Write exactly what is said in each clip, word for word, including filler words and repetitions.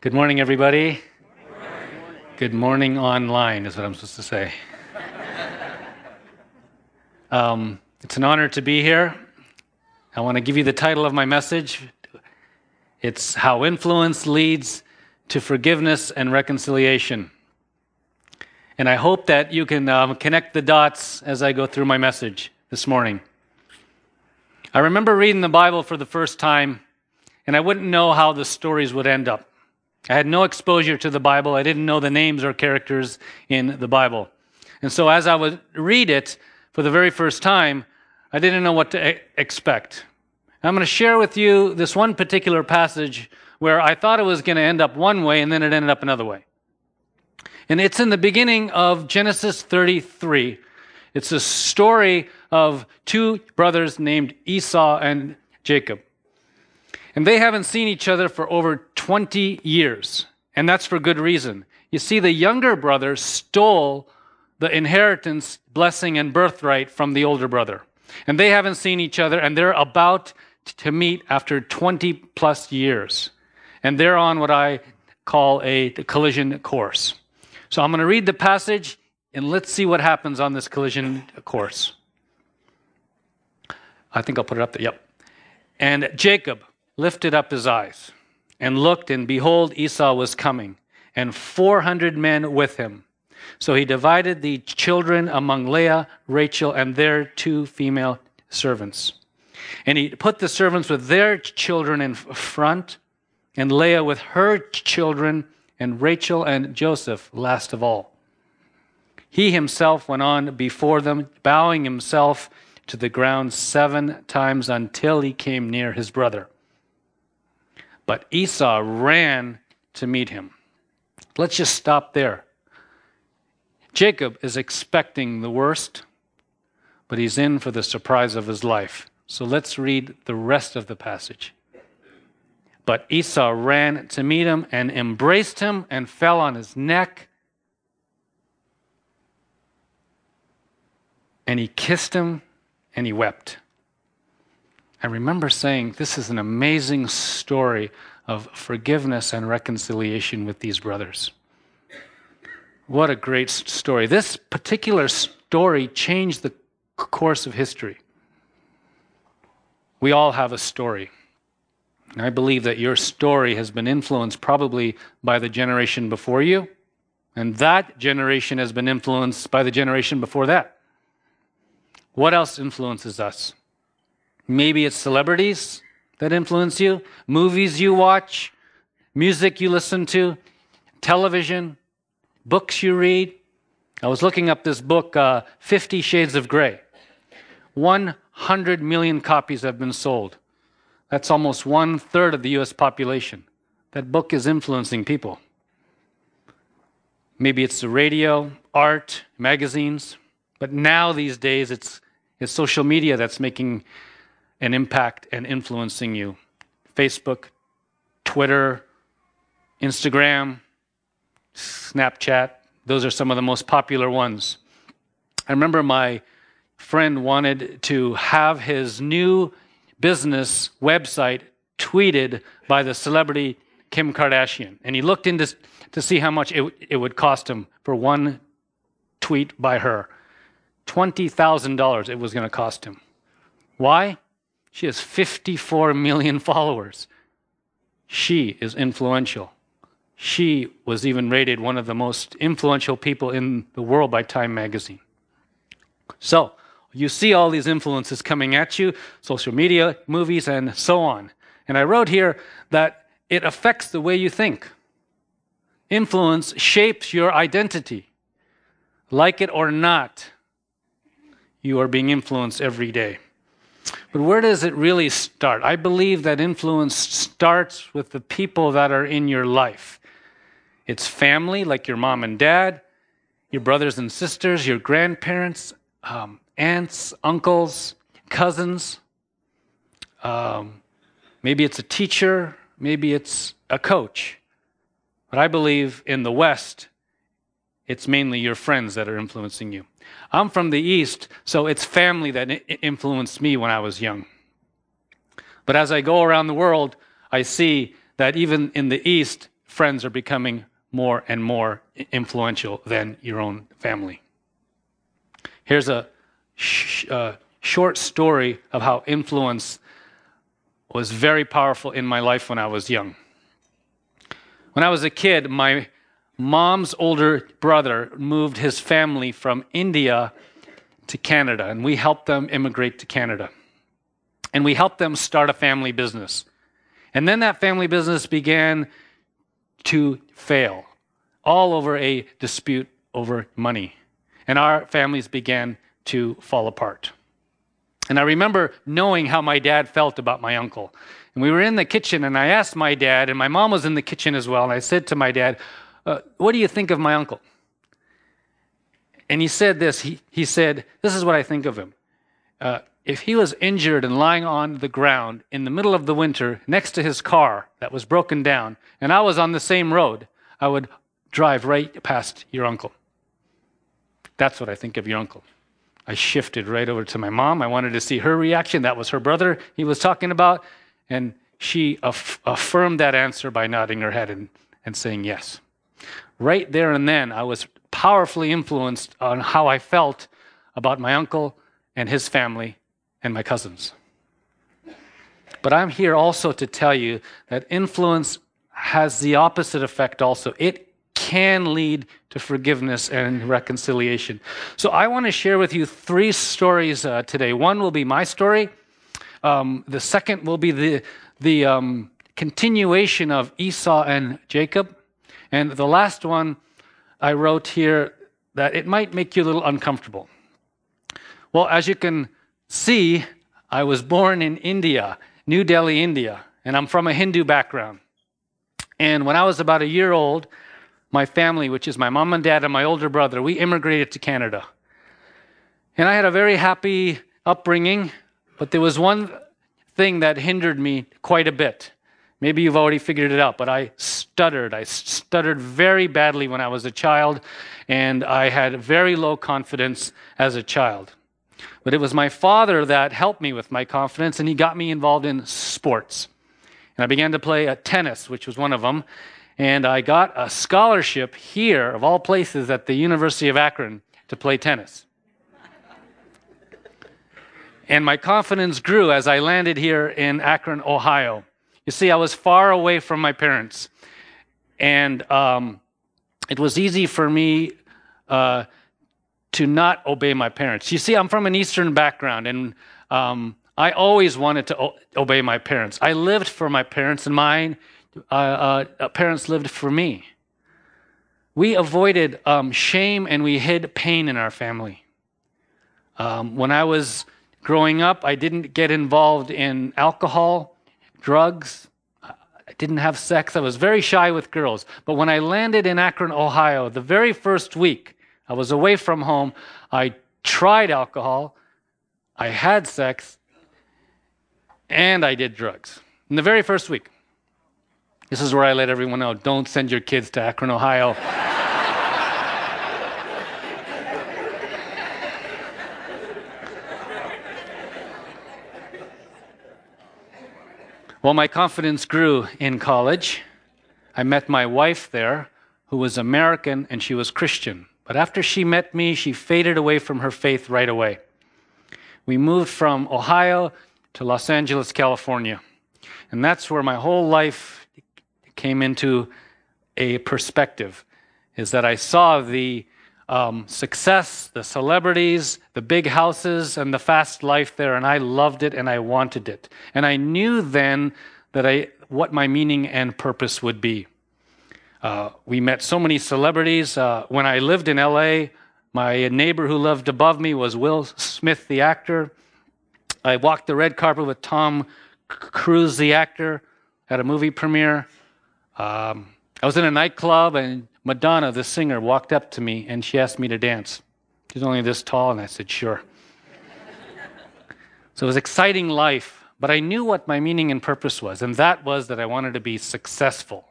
Good morning, everybody. Good morning. Good morning online is what I'm supposed to say. um, it's an honor to be here. I want to give you the title of my message. It's How Influence Leads to Forgiveness and Reconciliation. And I hope that you can um, connect the dots as I go through my message this morning. I remember reading the Bible for the first time, and I wouldn't know how the stories would end up. I had no exposure to the Bible. I didn't know the names or characters in the Bible. And so as I would read it for the very first time, I didn't know what to expect. I'm going to share with you this one particular passage where I thought it was going to end up one way, and then it ended up another way. And it's in the beginning of Genesis thirty-three. It's a story of two brothers named Esau and Jacob. And they haven't seen each other for over twenty years, and that's for good reason. You see, the younger brother stole the inheritance, blessing, and birthright from the older brother. And they haven't seen each other, and they're about to meet after twenty plus years. And they're on what I call a collision course. So I'm going to read the passage, and let's see what happens on this collision course. I think I'll put it up there. Yep. And Jacob lifted up his eyes and looked, and behold, Esau was coming, and four hundred men with him. So he divided the children among Leah, Rachel, and their two female servants. And he put the servants with their children in front, and Leah with her children, and Rachel and Joseph last of all. He himself went on before them, bowing himself to the ground seven times until he came near his brother. But Esau ran to meet him. Let's just stop there. Jacob is expecting the worst, but he's in for the surprise of his life. So let's read the rest of the passage. But Esau ran to meet him and embraced him and fell on his neck. And he kissed him and he wept. I remember saying, this is an amazing story of forgiveness and reconciliation with these brothers. What a great story. This particular story changed the course of history. We all have a story. And I believe that your story has been influenced probably by the generation before you, and that generation has been influenced by the generation before that. What else influences us? Maybe it's celebrities that influence you, movies you watch, music you listen to, television, books you read. I was looking up this book, uh, Fifty Shades of Grey. one hundred million copies have been sold. That's almost one-third of the U S population. That book is influencing people. Maybe it's the radio, art, magazines, but now these days it's, it's social media that's making an impact and influencing you. Facebook, Twitter, Instagram, Snapchat, those are some of the most popular ones. I remember my friend wanted to have his new business website tweeted by the celebrity Kim Kardashian. And he looked into to see how much it, it would cost him for one tweet by her. twenty thousand dollars it was going to cost him. Why? She has fifty-four million followers. She is influential. She was even rated one of the most influential people in the world by Time magazine. So, you see all these influences coming at you, social media, movies, and so on. And I wrote here that it affects the way you think. Influence shapes your identity. Like it or not, you are being influenced every day. But where does it really start? I believe that influence starts with the people that are in your life. It's family, like your mom and dad, your brothers and sisters, your grandparents, um, aunts, uncles, cousins. Um, maybe it's a teacher. Maybe it's a coach. But I believe in the West, it's mainly your friends that are influencing you. I'm from the East, so it's family that influenced me when I was young. But as I go around the world, I see that even in the East, friends are becoming more and more influential than your own family. Here's a sh- uh, short story of how influence was very powerful in my life when I was young. When I was a kid, my mom's older brother moved his family from India to Canada, and we helped them immigrate to Canada. And we helped them start a family business. And then that family business began to fail, all over a dispute over money. And our families began to fall apart. And I remember knowing how my dad felt about my uncle. And we were in the kitchen, and I asked my dad, and my mom was in the kitchen as well, and I said to my dad, uh, what do you think of my uncle? And he said this, he, he said, this is what I think of him. Uh, if he was injured and lying on the ground in the middle of the winter next to his car that was broken down, and I was on the same road, I would drive right past your uncle. That's what I think of your uncle. I shifted right over to my mom. I wanted to see her reaction. That was her brother he was talking about. And she aff- affirmed that answer by nodding her head and, and saying yes. Right there and then, I was powerfully influenced on how I felt about my uncle and his family and my cousins. But I'm here also to tell you that influence has the opposite effect also. It can lead to forgiveness and reconciliation. So I want to share with you three stories uh, today. One will be my story. Um, the second will be the, the um, continuation of Esau and Jacob. And the last one I wrote here that it might make you a little uncomfortable. Well, as you can see, I was born in India, New Delhi, India, and I'm from a Hindu background. And when I was about a year old, my family, which is my mom and dad and my older brother, we immigrated to Canada. And I had a very happy upbringing, but there was one thing that hindered me quite a bit. Maybe you've already figured it out, but I stuttered. I stuttered very badly when I was a child, and I had very low confidence as a child. But it was my father that helped me with my confidence, and he got me involved in sports. And I began to play tennis, which was one of them. And I got a scholarship here, of all places, at the University of Akron to play tennis. And my confidence grew as I landed here in Akron, Ohio. You see, I was far away from my parents. And um, it was easy for me uh, to not obey my parents. You see, I'm from an Eastern background, and um, I always wanted to o- obey my parents. I lived for my parents, and mine Uh, uh, parents lived for me. We avoided um, shame and we hid pain in our family. Um, when I was growing up, I didn't get involved in alcohol, drugs. I didn't have sex. I was very shy with girls. But when I landed in Akron, Ohio, the very first week I was away from home, I tried alcohol, I had sex, and I did drugs. In the very first week. This is where I let everyone know, don't send your kids to Akron, Ohio. Well, my confidence grew in college. I met my wife there, who was American, and she was Christian. But after she met me, she faded away from her faith right away. We moved from Ohio to Los Angeles, California. And that's where my whole life came into a perspective, is that I saw the um, success, the celebrities, the big houses, and the fast life there, and I loved it and I wanted it. And I knew then that I what my meaning and purpose would be. Uh, we met so many celebrities. Uh, when I lived in L A, my neighbor who lived above me was Will Smith, the actor. I walked the red carpet with Tom Cruise, the actor, at a movie premiere. Um, I was in a nightclub, and Madonna, the singer, walked up to me, and she asked me to dance. She's only this tall, and I said, sure. So it was an exciting life, but I knew what my meaning and purpose was, and that was that I wanted to be successful.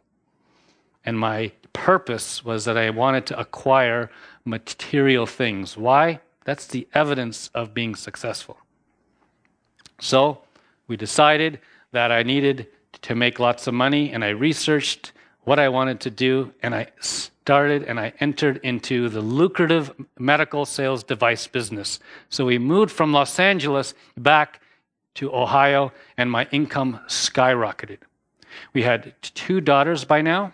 And my purpose was that I wanted to acquire material things. Why? That's the evidence of being successful. So we decided that I needed to make lots of money, and I researched what I wanted to do, and I started and I entered into the lucrative medical sales device business. So we moved from Los Angeles back to Ohio, and my income skyrocketed. We had two daughters by now.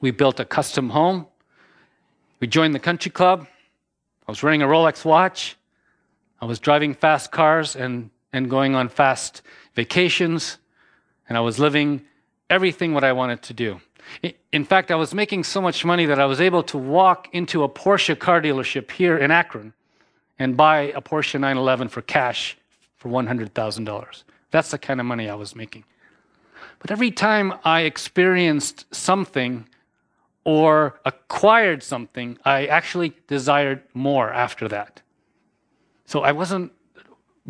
We built a custom home. We joined the country club. I was running a Rolex watch. I was driving fast cars and, and going on fast vacations. And I was living everything what I wanted to do. In fact, I was making so much money that I was able to walk into a Porsche car dealership here in Akron and buy a Porsche nine eleven for cash for one hundred thousand dollars. That's the kind of money I was making. But every time I experienced something or acquired something, I actually desired more after that. So I wasn't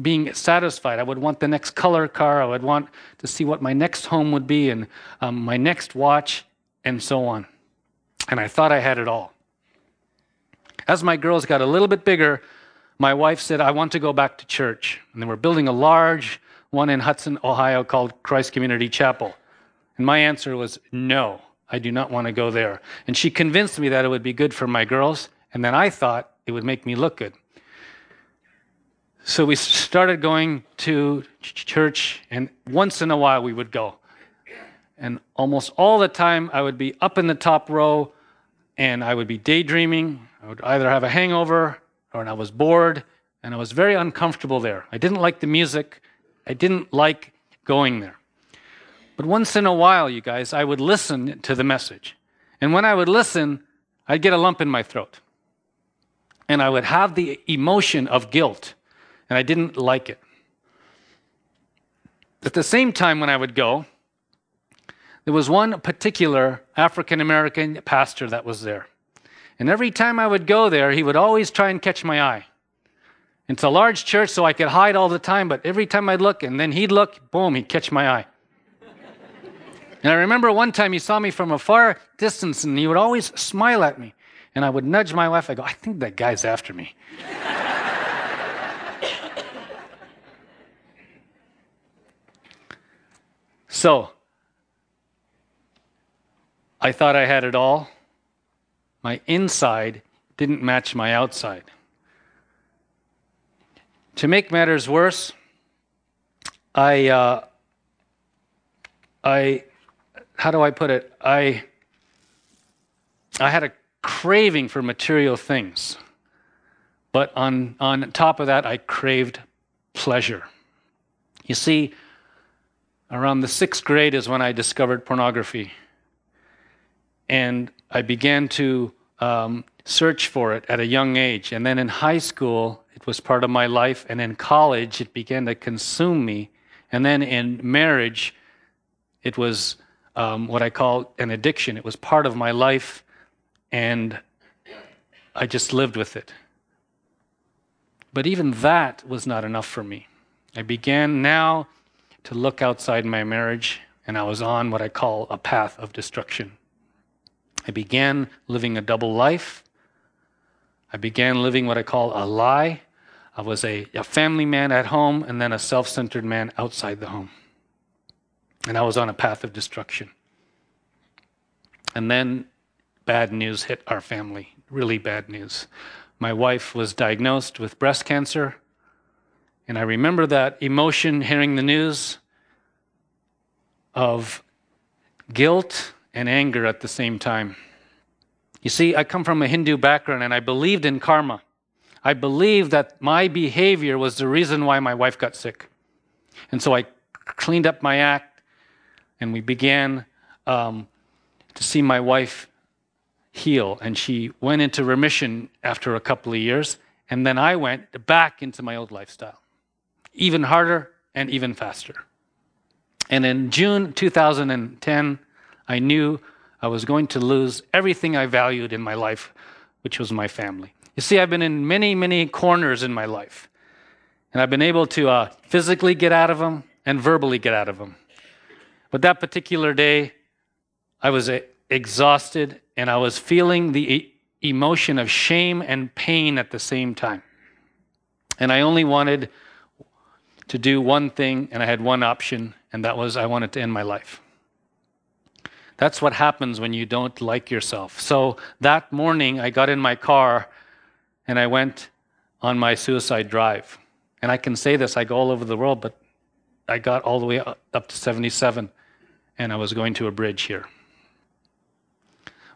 being satisfied. I would want the next color car. I would want to see what my next home would be and um, my next watch and so on. And I thought I had it all. As my girls got a little bit bigger, my wife said, I want to go back to church. And they were building a large one in Hudson, Ohio, called Christ Community Chapel. And my answer was, no, I do not want to go there. And she convinced me that it would be good for my girls, and then I thought it would make me look good. So we started going to ch- church, and once in a while we would go. And almost all the time I would be up in the top row, and I would be daydreaming. I would either have a hangover, or I was bored, and I was very uncomfortable there. I didn't like the music. I didn't like going there. But once in a while, you guys, I would listen to the message. And when I would listen, I'd get a lump in my throat. And I would have the emotion of guilt, and I didn't like it. At the same time when I would go, there was one particular African-American pastor that was there. And every time I would go there, he would always try and catch my eye. It's a large church, so I could hide all the time, but every time I'd look, and then he'd look, boom, he'd catch my eye. And I remember one time he saw me from a far distance, and he would always smile at me. And I would nudge my wife. I go, I think that guy's after me. So, I thought I had it all. My inside didn't match my outside. To make matters worse, I, uh, I, how do I put it? I, I had a craving for material things, but on, on top of that, I craved pleasure. You see, around the sixth grade is when I discovered pornography, and I began to um, search for it at a young age, and then in high school, it was part of my life, and in college, it began to consume me. And then in marriage, it was um, what I call an addiction. It was part of my life, and I just lived with it. But even that was not enough for me. I began now to look outside my marriage, and I was on what I call a path of destruction. I began living a double life. I began living what I call a lie. I was a, a family man at home and then a self-centered man outside the home. And I was on a path of destruction. And then bad news hit our family, really bad news. My wife was diagnosed with breast cancer. And I remember that emotion, hearing the news of guilt and anger at the same time. You see, I come from a Hindu background, and I believed in karma. I believed that my behavior was the reason why my wife got sick. And so I cleaned up my act, and we began um, to see my wife heal. And she went into remission after a couple of years, and then I went back into my old lifestyle, even harder and even faster. And in June two thousand ten, I knew I was going to lose everything I valued in my life, which was my family. You see, I've been in many, many corners in my life, and I've been able to uh, physically get out of them and verbally get out of them. But that particular day, I was uh, exhausted, and I was feeling the e- emotion of shame and pain at the same time. And I only wanted to do one thing, and I had one option, and that was I wanted to end my life. That's what happens when you don't like yourself. So that morning, I got in my car and I went on my suicide drive. And I can say this, I go all over the world, but I got all the way up to seventy-seven, and I was going to a bridge here.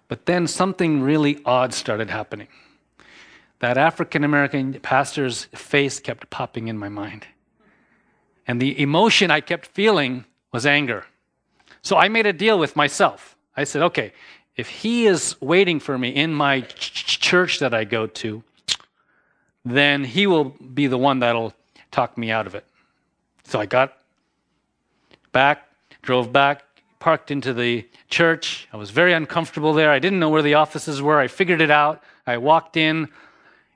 But then something really odd started happening. That African-American pastor's face kept popping in my mind. And the emotion I kept feeling was anger. So I made a deal with myself. I said, okay, if he is waiting for me in my ch- church that I go to, then he will be the one that'll talk me out of it. So I got back, drove back, parked into the church. I was very uncomfortable there. I didn't know where the offices were. I figured it out. I walked in,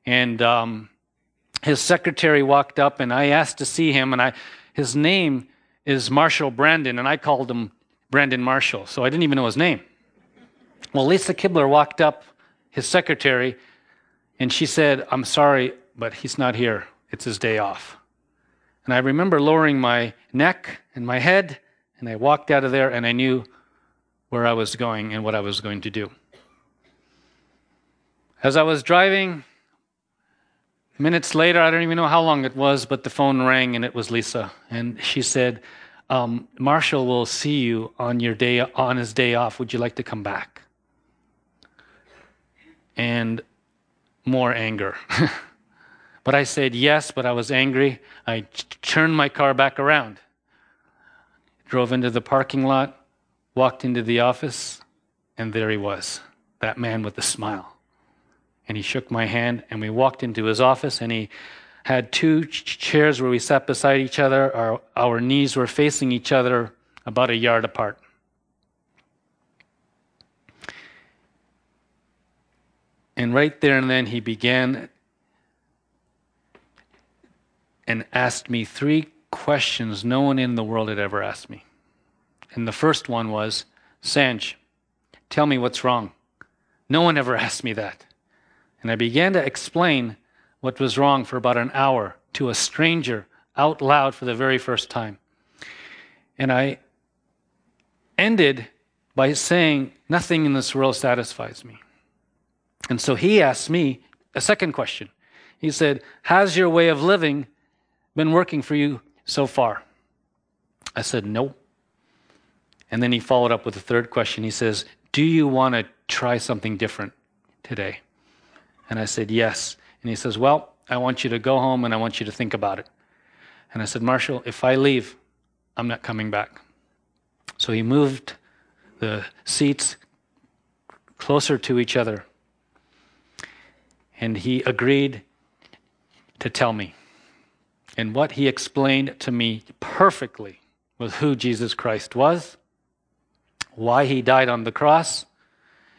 and um, his secretary walked up, and I asked to see him. And I, his name is Marshall Brandon, and I called him Brandon Marshall. So I didn't even know his name. Well, Lisa Kibler walked up, his secretary, and she said, "I'm sorry, but he's not here. It's his day off." And I remember lowering my neck and my head, and I walked out of there, and I knew where I was going and what I was going to do. As I was driving, minutes later, I don't even know how long it was, but the phone rang, and it was Lisa. And she said, um, "Marshall will see you on your day on his day off. Would you like to come back?" And more anger. But I said yes, but I was angry. I t- turned my car back around, drove into the parking lot, walked into the office, and there he was, that man with the smile. And he shook my hand, and we walked into his office, and he had two ch- chairs where we sat beside each other. Our, our knees were facing each other about a yard apart. And right there and then, he began and asked me three questions no one in the world had ever asked me. And the first one was, "Sanj, tell me what's wrong." No one ever asked me that. And I began to explain what was wrong for about an hour to a stranger out loud for the very first time. And I ended by saying, "Nothing in this world satisfies me." And so he asked me a second question. He said, "Has your way of living been working for you so far?" I said, "No." And then he followed up with a third question. He says, "Do you want to try something different today?" And I said, "Yes." And he says, "Well, I want you to go home and I want you to think about it." And I said, "Marshall, if I leave, I'm not coming back." So he moved the seats closer to each other. And he agreed to tell me. And what he explained to me perfectly was who Jesus Christ was, why he died on the cross,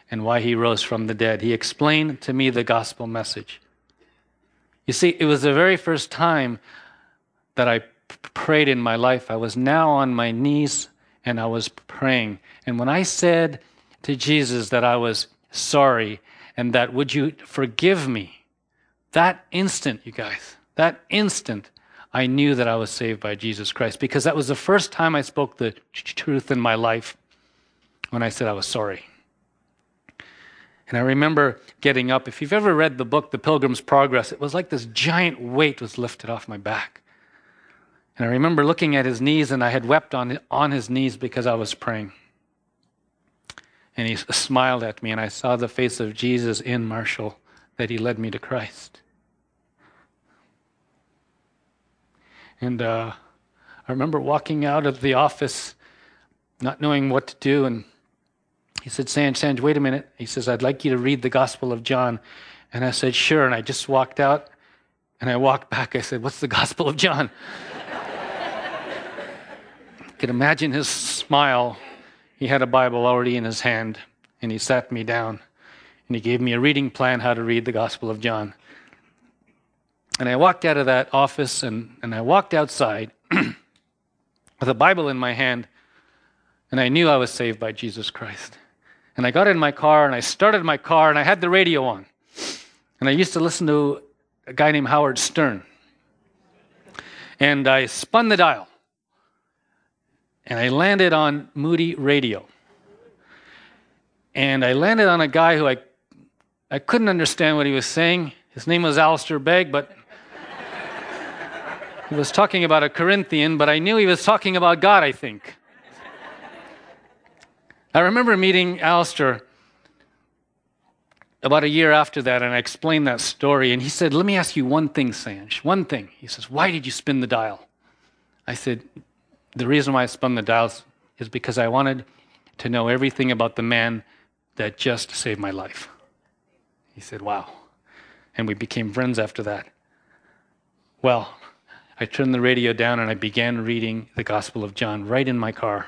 and why he rose from the dead. He explained to me the gospel message. You see, it was the very first time that I p- prayed in my life. I was now on my knees, and I was praying. And when I said to Jesus that I was sorry, and that, "Would you forgive me?" That instant, you guys, that instant, I knew that I was saved by Jesus Christ, because that was the first time I spoke the t- truth in my life when I said I was sorry. And I remember getting up. If you've ever read the book, The Pilgrim's Progress, it was like this giant weight was lifted off my back. And I remember looking at his knees, and I had wept on, on his knees because I was praying. And he smiled at me, and I saw the face of Jesus in Marshall, that he led me to Christ. And uh, I remember walking out of the office, not knowing what to do, and he said, "Sanj, Sanj, wait a minute." He says, "I'd like you to read the Gospel of John." And I said, "Sure." And I just walked out, and I walked back. I said, "What's the Gospel of John?" I could imagine his smile. He had a Bible already in his hand, and he sat me down, and he gave me a reading plan how to read the Gospel of John. And I walked out of that office, and, and I walked outside with a Bible in my hand, and I knew I was saved by Jesus Christ. And I got in my car, and I started my car, and I had the radio on. And I used to listen to a guy named Howard Stern. And I spun the dial. And I landed on Moody Radio. and I landed on a guy who I I couldn't understand what he was saying. His name was Alistair Begg, but he was talking about a Corinthian, but I knew he was talking about God, I think. I remember meeting Alistair about a year after that, and I explained that story, and he said, let me ask you one thing, Sanj, one thing. He says, why did you spin the dial? I said, the reason why I spun the dial is because I wanted to know everything about the man that just saved my life. He said, wow. And we became friends after that. Well, I turned the radio down, and I began reading the Gospel of John right in my car,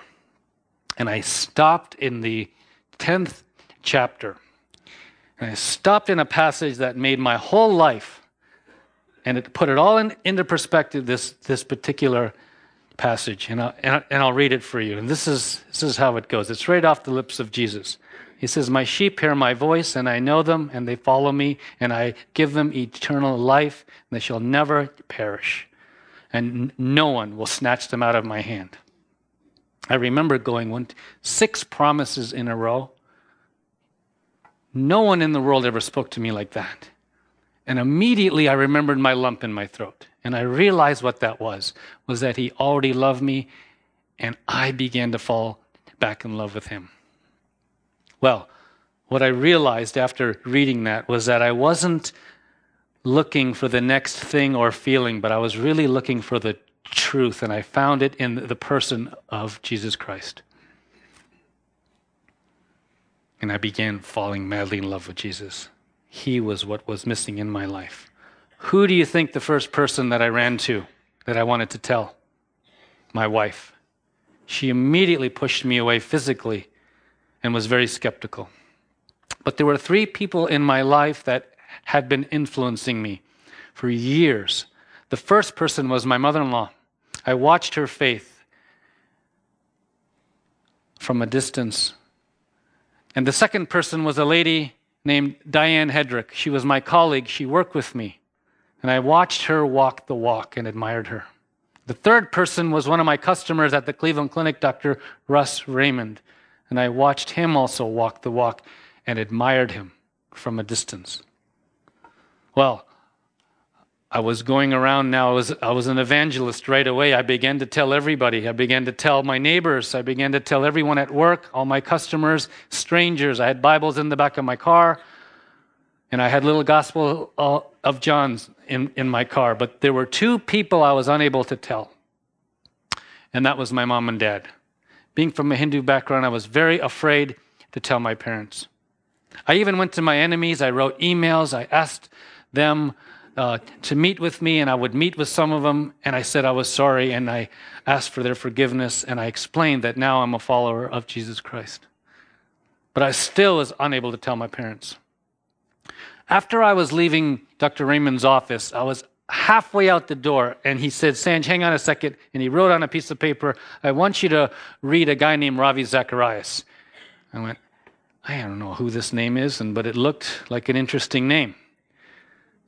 and I stopped in the tenth chapter. And I stopped in a passage that made my whole life, and it put it all in, into perspective, this, this particular passage. And, I, and, I, and I'll read it for you. And this is, this is how it goes. It's right off the lips of Jesus. He says, my sheep hear my voice, and I know them, and they follow me, and I give them eternal life, and they shall never perish. And no one will snatch them out of my hand. I remember going one, six promises in a row. No one in the world ever spoke to me like that. And immediately I remembered my lump in my throat. And I realized what that was, was that he already loved me, and I began to fall back in love with him. Well, what I realized after reading that was that I wasn't looking for the next thing or feeling, but I was really looking for the truth, and I found it in the person of Jesus Christ. And I began falling madly in love with Jesus. He was what was missing in my life. Who do you think the first person that I ran to that I wanted to tell? My wife. She immediately pushed me away physically and was very skeptical. But there were three people in my life that had been influencing me for years. The first person was my mother-in-law. I watched her faith from a distance. And the second person was a lady named Diane Hedrick. She was my colleague. She worked with me. And I watched her walk the walk and admired her. The third person was one of my customers at the Cleveland Clinic, Doctor Russ Raymond. And I watched him also walk the walk and admired him from a distance. Well, I was going around now. I was, I was an evangelist right away. I began to tell everybody. I began to tell my neighbors. I began to tell everyone at work, all my customers, strangers. I had Bibles in the back of my car, and I had little Gospel of John's in, in my car. But there were two people I was unable to tell, and that was my mom and dad. Being from a Hindu background, I was very afraid to tell my parents. I even went to my enemies. I wrote emails. I asked them Uh, to meet with me, and I would meet with some of them, and I said I was sorry, and I asked for their forgiveness, and I explained that now I'm a follower of Jesus Christ. But I still was unable to tell my parents. After I was leaving Doctor Raymond's office, I was halfway out the door, and he said, Sanj, hang on a second, and he wrote on a piece of paper, I want you to read a guy named Ravi Zacharias. I went, I don't know who this name is, and but it looked like an interesting name.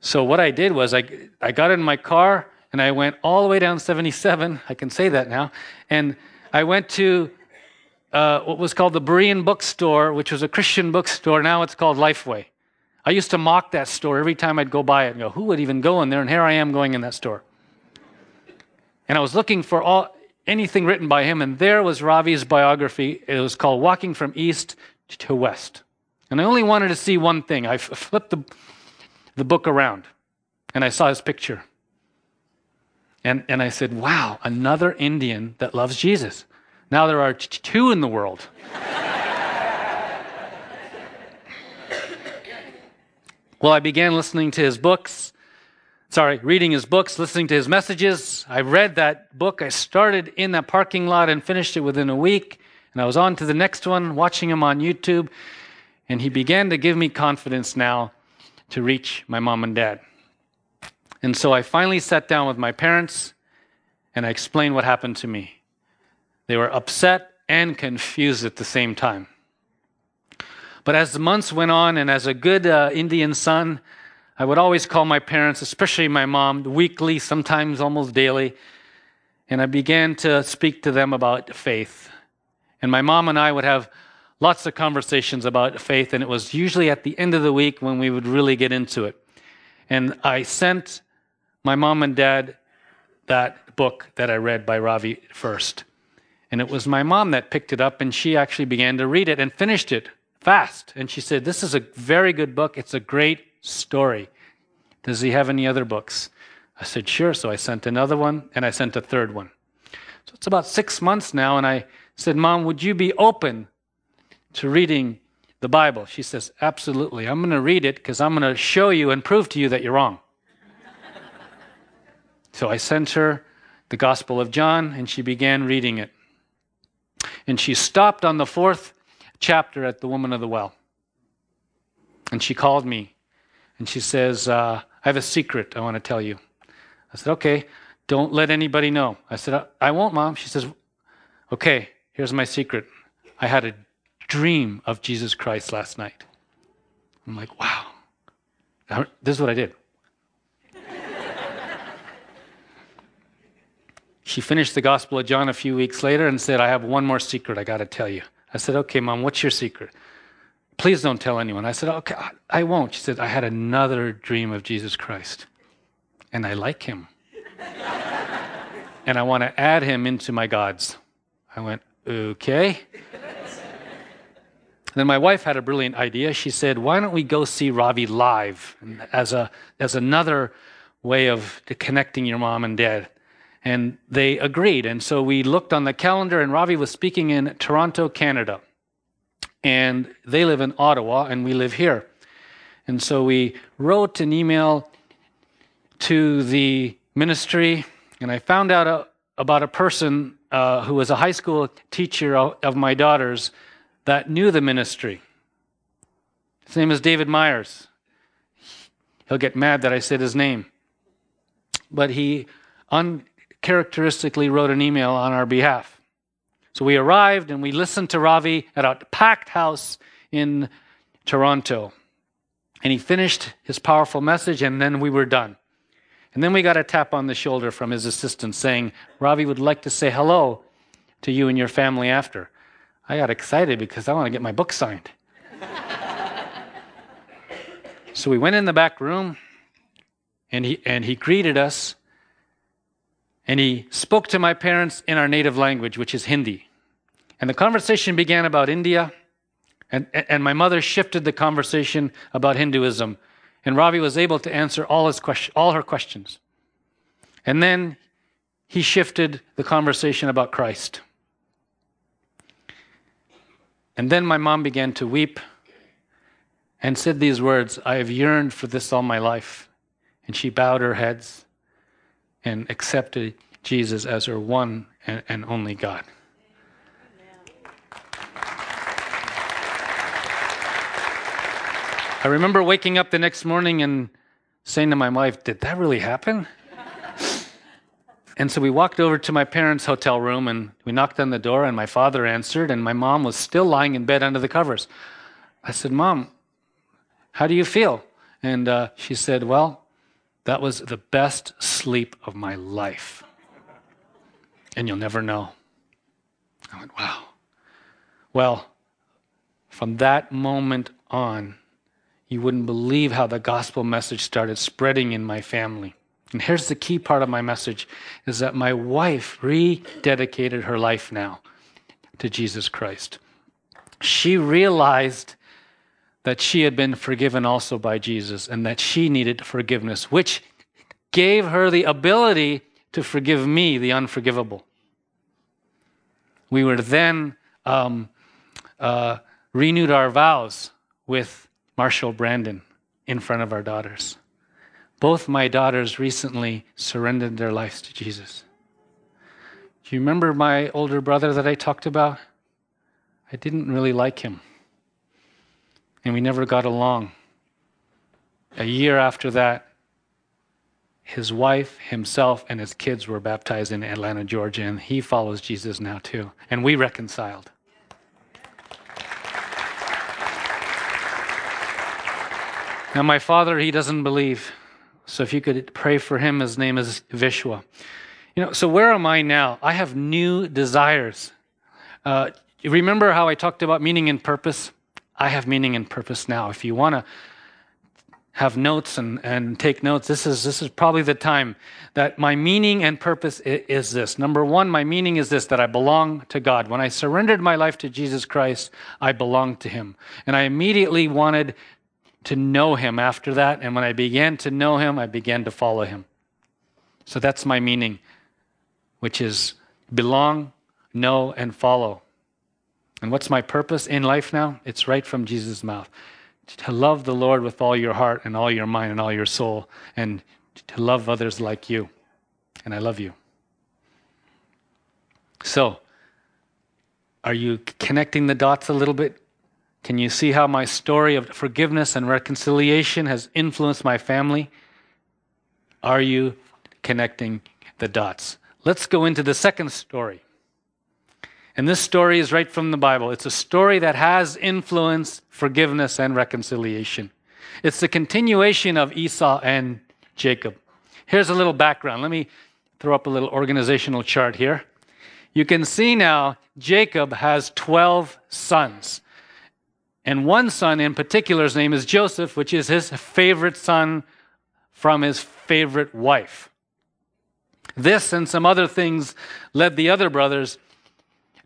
So what I did was I, I got in my car, and I went all the way down seventy-seven, I can say that now, and I went to uh, what was called the Berean Bookstore, which was a Christian bookstore. Now it's called Lifeway. I used to mock that store every time I'd go by it and go, who would even go in there? And here I am going in that store. And I was looking for all anything written by him, and there was Ravi's biography. It was called Walking from East to West. And I only wanted to see one thing. I flipped the... the book around, and I saw his picture. And, and I said, wow, another Indian that loves Jesus. Now there are t- two in the world. Well, I began listening to his books, sorry, reading his books, listening to his messages. I read that book. I started in that parking lot and finished it within a week, and I was on to the next one, watching him on YouTube, and he began to give me confidence now to reach my mom and dad. And so I finally sat down with my parents, and I explained what happened to me. They were upset and confused at the same time. But as the months went on, and as a good uh, Indian son, I would always call my parents, especially my mom, weekly, sometimes almost daily, and I began to speak to them about faith. And my mom and I would have lots of conversations about faith, and it was usually at the end of the week when we would really get into it. And I sent my mom and dad that book that I read by Ravi first. And it was my mom that picked it up, and she actually began to read it and finished it fast. And she said, this is a very good book. It's a great story. Does he have any other books? I said, sure. So I sent another one, and I sent a third one. So it's about six months now, and I said, Mom, would you be open to reading the Bible? She says, absolutely. I'm going to read it because I'm going to show you and prove to you that you're wrong. So I sent her the Gospel of John, and she began reading it. And she stopped on the fourth chapter at the woman of the well. And she called me, and she says, uh, I have a secret I want to tell you. I said, okay, don't let anybody know. I said, I won't, Mom. She says, okay, here's my secret. I had a dream of Jesus Christ last night. I'm like, wow. This is what I did. She finished the Gospel of John a few weeks later and said, I have one more secret I got to tell you. I said, okay, Mom, what's your secret? Please don't tell anyone. I said, okay, I won't. She said, I had another dream of Jesus Christ, and I like him. And I want to add him into my gods. I went, okay. Then my wife had a brilliant idea. She said, why don't we go see Ravi live as a as another way of connecting your mom and dad? And they agreed. And so we looked on the calendar, and Ravi was speaking in Toronto, Canada. And they live in Ottawa, and we live here. And so we wrote an email to the ministry, and I found out a, about a person uh, who was a high school teacher of my daughter's that knew the ministry. His name is David Myers. He'll get mad that I said his name. But he un. characteristically wrote an email on our behalf. So we arrived and we listened to Ravi at a packed house in Toronto. And he finished his powerful message, and then we were done. And then we got a tap on the shoulder from his assistant saying, Ravi would like to say hello to you and your family after. I got excited because I want to get my book signed. So we went in the back room, and he and he greeted us. And he spoke to my parents in our native language, which is Hindi. And the conversation began about India, and, and my mother shifted the conversation about Hinduism. And Ravi was able to answer all his question, all her questions. And then he shifted the conversation about Christ. And then my mom began to weep and said these words, I have yearned for this all my life. And she bowed her heads and accepted Jesus as her one and, and only God. Amen. I remember waking up the next morning and saying to my wife, did that really happen? And so we walked over to my parents' hotel room, and we knocked on the door, and my father answered, and my mom was still lying in bed under the covers. I said, Mom, how do you feel? And uh, she said, well, that was the best sleep of my life. And you'll never know. I went, wow. Well, from that moment on, you wouldn't believe how the gospel message started spreading in my family. And here's the key part of my message, is that my wife rededicated her life now to Jesus Christ. She realized that she had been forgiven also by Jesus, and that she needed forgiveness, which gave her the ability to forgive me, the unforgivable. We were then um, uh, renewed our vows with Marshall Brandon in front of our daughters. Both my daughters recently surrendered their lives to Jesus. Do you remember my older brother that I talked about? I didn't really like him. And we never got along. A year after that, his wife, himself, and his kids were baptized in Atlanta, Georgia, and he follows Jesus now too. And we reconciled. Now my father, he doesn't believe. So if you could pray for him, his name is Vishwa. You know, so where am I now? I have new desires. Uh, You remember how I talked about meaning and purpose? I have meaning and purpose now. If you want to have notes and, and take notes, this is this is probably the time that my meaning and purpose is this. Number one, my meaning is this, that I belong to God. When I surrendered my life to Jesus Christ, I belonged to him. And I immediately wanted to know him after that. And when I began to know him, I began to follow him. So that's my meaning, which is belong, know, and follow. And what's my purpose in life now? It's right from Jesus' mouth. To love the Lord with all your heart and all your mind and all your soul, and to love others like you. And I love you. So, are you connecting the dots a little bit? Can you see how my story of forgiveness and reconciliation has influenced my family? Are you connecting the dots? Let's go into the second story. And this story is right from the Bible. It's a story that has influenced forgiveness and reconciliation. It's the continuation of Esau and Jacob. Here's a little background. Let me throw up a little organizational chart here. You can see now Jacob has twelve sons. And one son in particular's name is Joseph, which is his favorite son from his favorite wife. This and some other things led the other brothers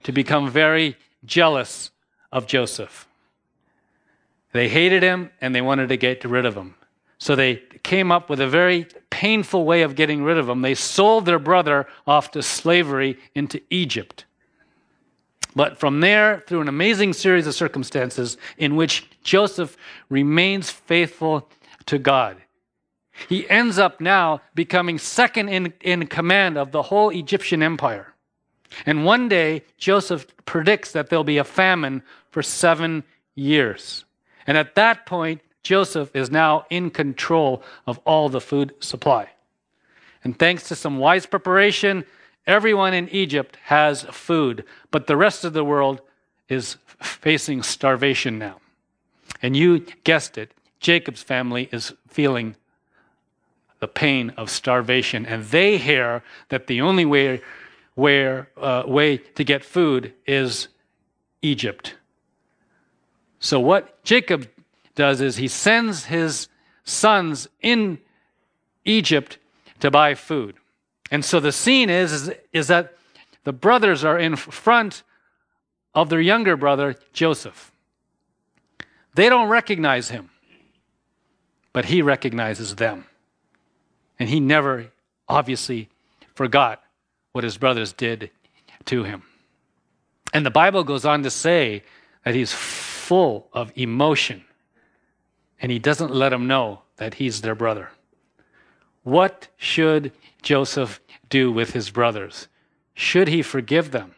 to become very jealous of Joseph. They hated him, and they wanted to get rid of him. So they came up with a very painful way of getting rid of him. They sold their brother off to slavery into Egypt. But from there, through an amazing series of circumstances in which Joseph remains faithful to God, he ends up now becoming second in, in command of the whole Egyptian empire. And one day, Joseph predicts that there'll be a famine for seven years. And at that point, Joseph is now in control of all the food supply. And thanks to some wise preparation, everyone in Egypt has food, but the rest of the world is facing starvation now. And you guessed it, Jacob's family is feeling the pain of starvation. And they hear that the only way where uh, way to get food is Egypt. So what Jacob does is he sends his sons in Egypt to buy food. And so the scene is, is, is that the brothers are in front of their younger brother, Joseph. They don't recognize him, but he recognizes them. And he never, obviously, forgot what his brothers did to him. And the Bible goes on to say that he's full of emotion, and he doesn't let them know that he's their brother. What should Joseph do with his brothers? Should he forgive them?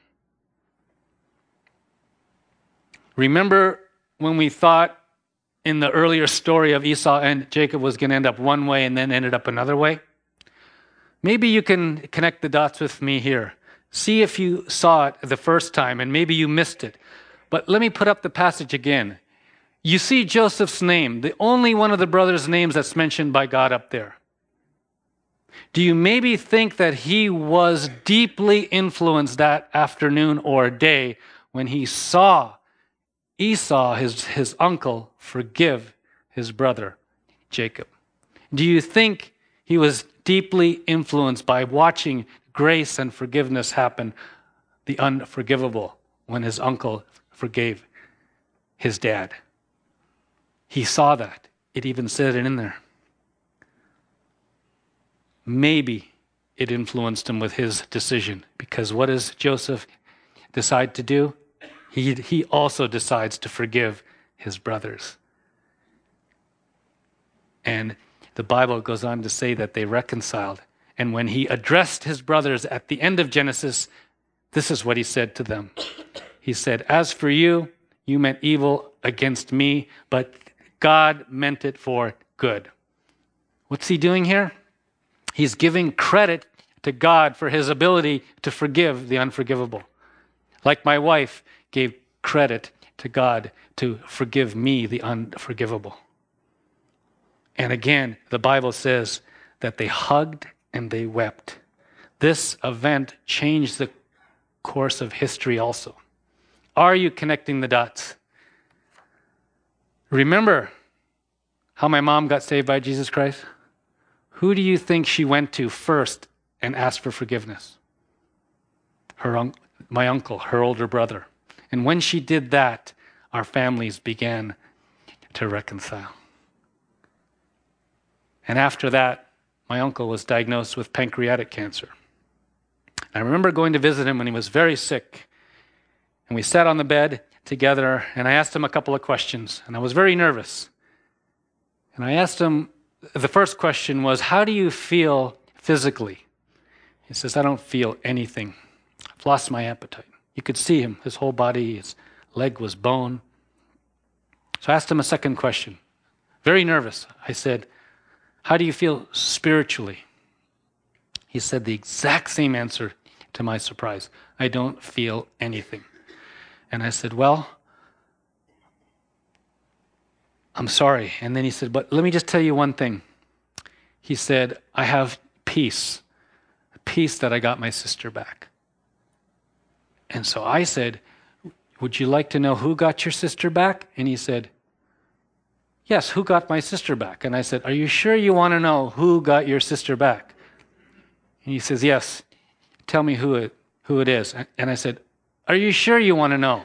Remember when we thought in the earlier story of Esau and Jacob was going to end up one way and then ended up another way? Maybe you can connect the dots with me here. See if you saw it the first time, and maybe you missed it. But let me put up the passage again. You see Joseph's name, the only one of the brothers' names that's mentioned by God up there. Do you maybe think that he was deeply influenced that afternoon or day when he saw Esau, his, his uncle, forgive his brother, Jacob? Do you think he was deeply influenced by watching grace and forgiveness happen, the unforgivable, when his uncle forgave his dad? He saw that. It even said it in there. Maybe it influenced him with his decision, because what does Joseph decide to do? He, he also decides to forgive his brothers. And the Bible goes on to say that they reconciled. And when he addressed his brothers at the end of Genesis, this is what he said to them. He said, "As for you, you meant evil against me, but God meant it for good." What's he doing here? He's giving credit to God for his ability to forgive the unforgivable. Like my wife gave credit to God to forgive me the unforgivable. And again, the Bible says that they hugged and they wept. This event changed the course of history also. Are you connecting the dots? Remember how my mom got saved by Jesus Christ? Who do you think she went to first and asked for forgiveness? Her un- my uncle, her older brother. And when she did that, our families began to reconcile. And after that, my uncle was diagnosed with pancreatic cancer. I remember going to visit him when he was very sick. And we sat on the bed together, and I asked him a couple of questions. And I was very nervous. And I asked him, the first question was, how do you feel physically? He says, I don't feel anything. I've lost my appetite. You could see him, his whole body, his leg was bone. So I asked him a second question. Very nervous. I said, how do you feel spiritually? He said the exact same answer, to my surprise. I don't feel anything. And I said, well, I'm sorry. And then he said, but let me just tell you one thing. He said, I have peace, peace that I got my sister back. And so I said, would you like to know who got your sister back? And he said, yes, who got my sister back? And I said, are you sure you want to know who got your sister back? And he says, yes, tell me who it, who it is. And I said, are you sure you want to know?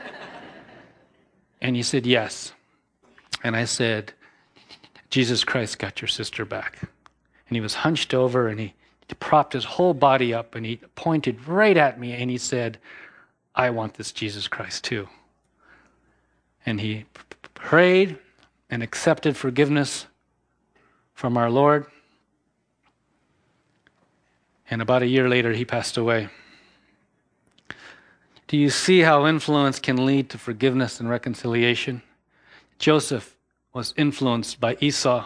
And he said, yes. And I said, Jesus Christ got your sister back. And he was hunched over, and he propped his whole body up, and he pointed right at me, and he said, I want this Jesus Christ too. And he prayed and accepted forgiveness from our Lord. And about a year later, he passed away. Do you see how influence can lead to forgiveness and reconciliation? Joseph was influenced by Esau.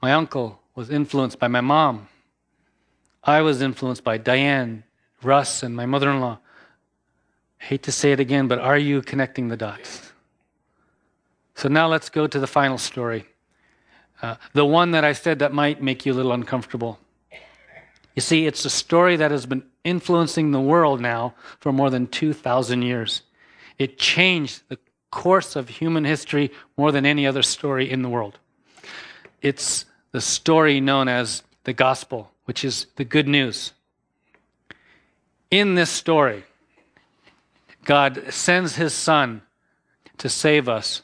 My uncle was influenced by my mom. I was influenced by Diane, Russ, and my mother-in-law. I hate to say it again, but are you connecting the dots? So now let's go to the final story. Uh, the one that I said that might make you a little uncomfortable. You see, it's a story that has been influencing the world now for more than two thousand years. It changed the course of human history more than any other story in the world. It's the story known as the gospel, which is the good news. In this story, God sends his son to save us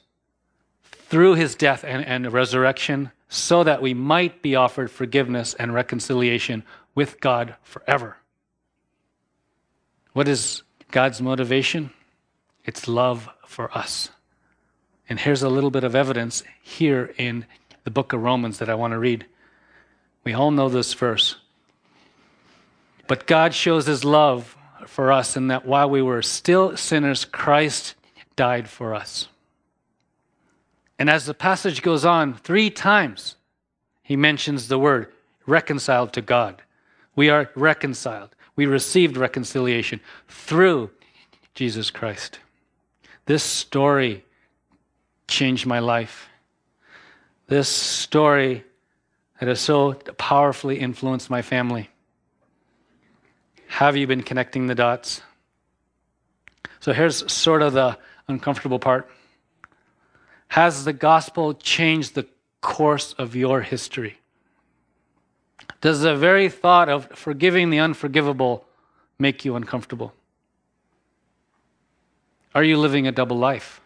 through his death and, and resurrection so that we might be offered forgiveness and reconciliation with God forever. What is God's motivation? It's love for us. And here's a little bit of evidence here in the book of Romans that I want to read. We all know this verse. But God shows his love for us in that while we were still sinners, Christ died for us. And as the passage goes on, three times he mentions the word reconciled to God. We are reconciled. We received reconciliation through Jesus Christ. This story changed my life. This story that has so powerfully influenced my family. Have you been connecting the dots? So here's sort of the uncomfortable part. Has the gospel changed the course of your history? Does the very thought of forgiving the unforgivable make you uncomfortable? Are you living a double life?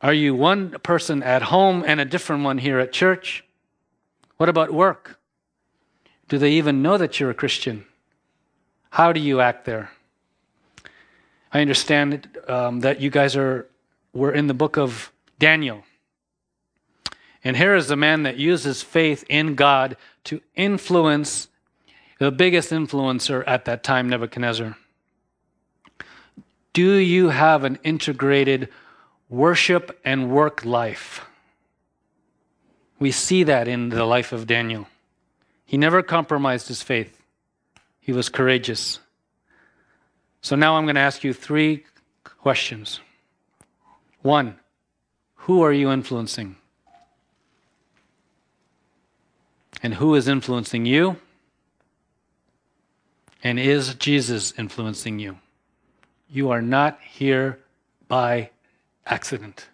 Are you one person at home and a different one here at church? What about work? Do they even know that you're a Christian? How do you act there? I understand um, that you guys are were in the book of Daniel. And here is a man that uses faith in God to influence the biggest influencer at that time, Nebuchadnezzar. Do you have an integrated worship and work life? We see that in the life of Daniel. He never compromised his faith. He was courageous. So now I'm going to ask you three questions. One, who are you influencing? And who is influencing you? And is Jesus influencing you? You are not here by accident.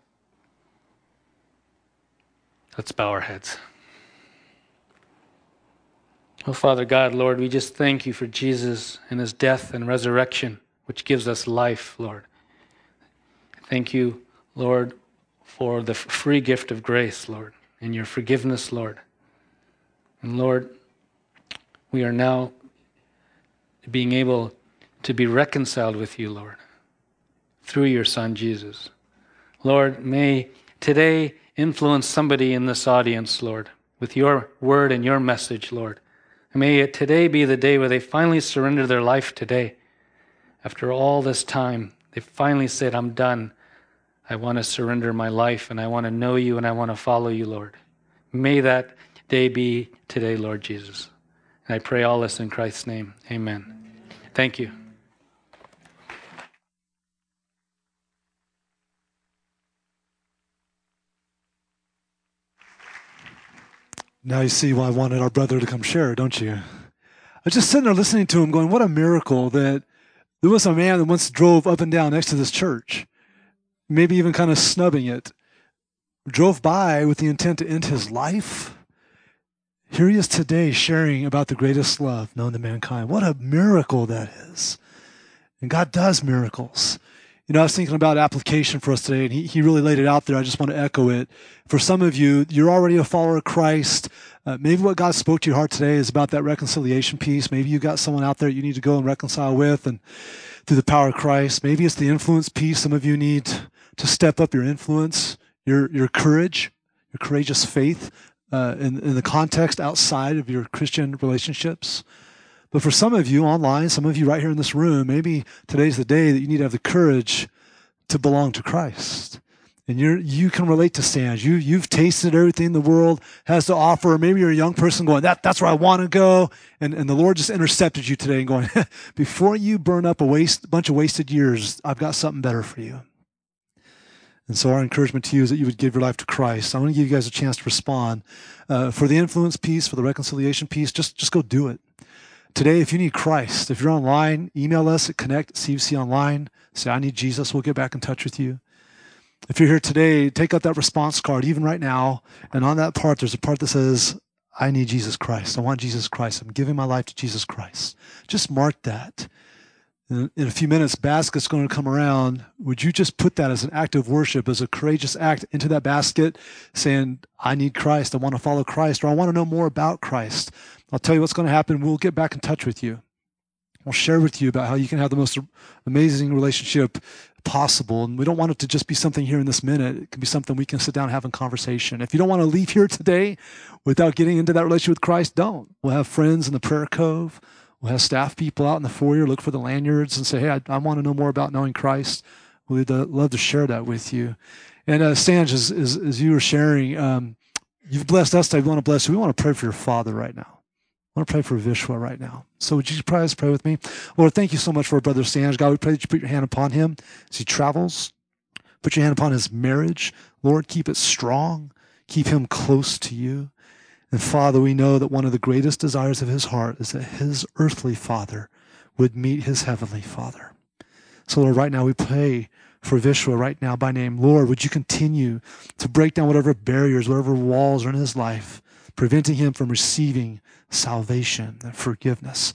Let's bow our heads. Oh, Father God, Lord, we just thank you for Jesus and his death and resurrection, which gives us life, Lord. Thank you, Lord, for the free gift of grace, Lord, and your forgiveness, Lord. And Lord, we are now being able to be reconciled with you, Lord, through your Son, Jesus. Lord, may today influence somebody in this audience, Lord, with your word and your message, Lord. And may it today be the day where they finally surrender their life today. After all this time, they finally said, I'm done. I want to surrender my life, and I want to know you, and I want to follow you, Lord. May that day be today, Lord Jesus. And I pray all this in Christ's name. Amen. Thank you. Now you see why I wanted our brother to come share, don't you? I was just sitting there listening to him going, what a miracle that there was a man that once drove up and down next to this church, maybe even kind of snubbing it, drove by with the intent to end his life. Here he is today sharing about the greatest love known to mankind. What a miracle that is. And God does miracles. You know, I was thinking about application for us today, and he, he really laid it out there. I just want to echo it. For some of you, you're already a follower of Christ. Uh, maybe what God spoke to your heart today is about that reconciliation piece. Maybe you got someone out there you need to go and reconcile with, and through the power of Christ. Maybe it's the influence piece. Some of you need to step up your influence, your your courage, your courageous faith uh, in, in the context outside of your Christian relationships. But for some of you online, some of you right here in this room, maybe today's the day that you need to have the courage to belong to Christ. And you you can relate to Sanj. You, you've tasted everything the world has to offer. Maybe you're a young person going, that, that's where I want to go. And, and the Lord just intercepted you today and going, before you burn up a waste, bunch of wasted years, I've got something better for you. And so our encouragement to you is that you would give your life to Christ. I want to give you guys a chance to respond. Uh, for the influence piece, for the reconciliation piece, just, just go do it. Today, if you need Christ, if you're online, email us at connect c f c online. Say, I need Jesus. We'll get back in touch with you. If you're here today, take out that response card, even right now. And on that part, there's a part that says, I need Jesus Christ. I want Jesus Christ. I'm giving my life to Jesus Christ. Just mark that. In a few minutes, basket's going to come around. Would you just put that as an act of worship, as a courageous act into that basket, saying, I need Christ. I want to follow Christ, or I want to know more about Christ. I'll tell you what's going to happen. We'll get back in touch with you. We'll share with you about how you can have the most amazing relationship possible. And we don't want it to just be something here in this minute. It can be something we can sit down and have a conversation. If you don't want to leave here today without getting into that relationship with Christ, don't. We'll have friends in the prayer cove. We'll have staff people out in the foyer look for the lanyards and say, hey, I, I want to know more about knowing Christ. We'd uh, love to share that with you. And uh, Sanj, as, as, as you were sharing, um, you've blessed us today. We want to bless you. We want to pray for your father right now. I want to pray for Vishwa right now. So would you pray, pray with me? Lord, thank you so much for our brother Sanj. God, we pray that you put your hand upon him as he travels. Put your hand upon his marriage. Lord, keep it strong. Keep him close to you. And Father, we know that one of the greatest desires of his heart is that his earthly father would meet his heavenly father. So Lord, right now we pray for Vishwa right now by name. Lord, would you continue to break down whatever barriers, whatever walls are in his life, preventing him from receiving salvation and forgiveness.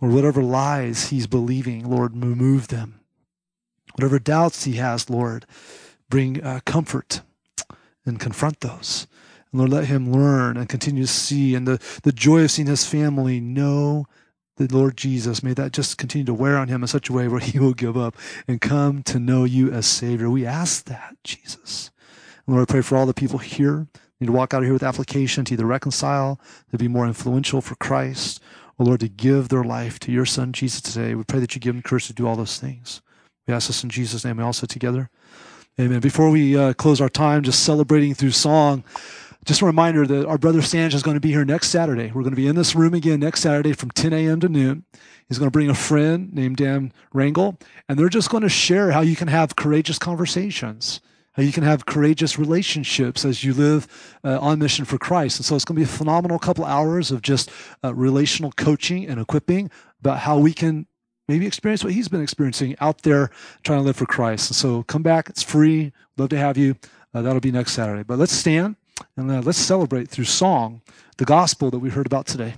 Or whatever lies he's believing, Lord, remove them. Whatever doubts he has, Lord, bring uh, comfort and confront those. Lord, let him learn and continue to see. And the, the joy of seeing his family know the Lord Jesus, may that just continue to wear on him in such a way where he will give up and come to know you as Savior. We ask that, Jesus. And Lord, I pray for all the people here. You need to walk out of here with application to either reconcile, to be more influential for Christ, or Lord, to give their life to your Son, Jesus, today. We pray that you give them courage to do all those things. We ask this in Jesus' name. We all sit together. Amen. Before we uh, close our time, just celebrating through song, just a reminder that our brother Sanj is going to be here next Saturday. We're going to be in this room again next Saturday from ten a.m. to noon. He's going to bring a friend named Dan Rangel, and they're just going to share how you can have courageous conversations, how you can have courageous relationships as you live uh, on mission for Christ. And so it's going to be a phenomenal couple hours of just uh, relational coaching and equipping about how we can maybe experience what he's been experiencing out there trying to live for Christ. And so come back. It's free. Love to have you. Uh, that'll be next Saturday. But let's stand and uh, let's celebrate through song the gospel that we heard about today.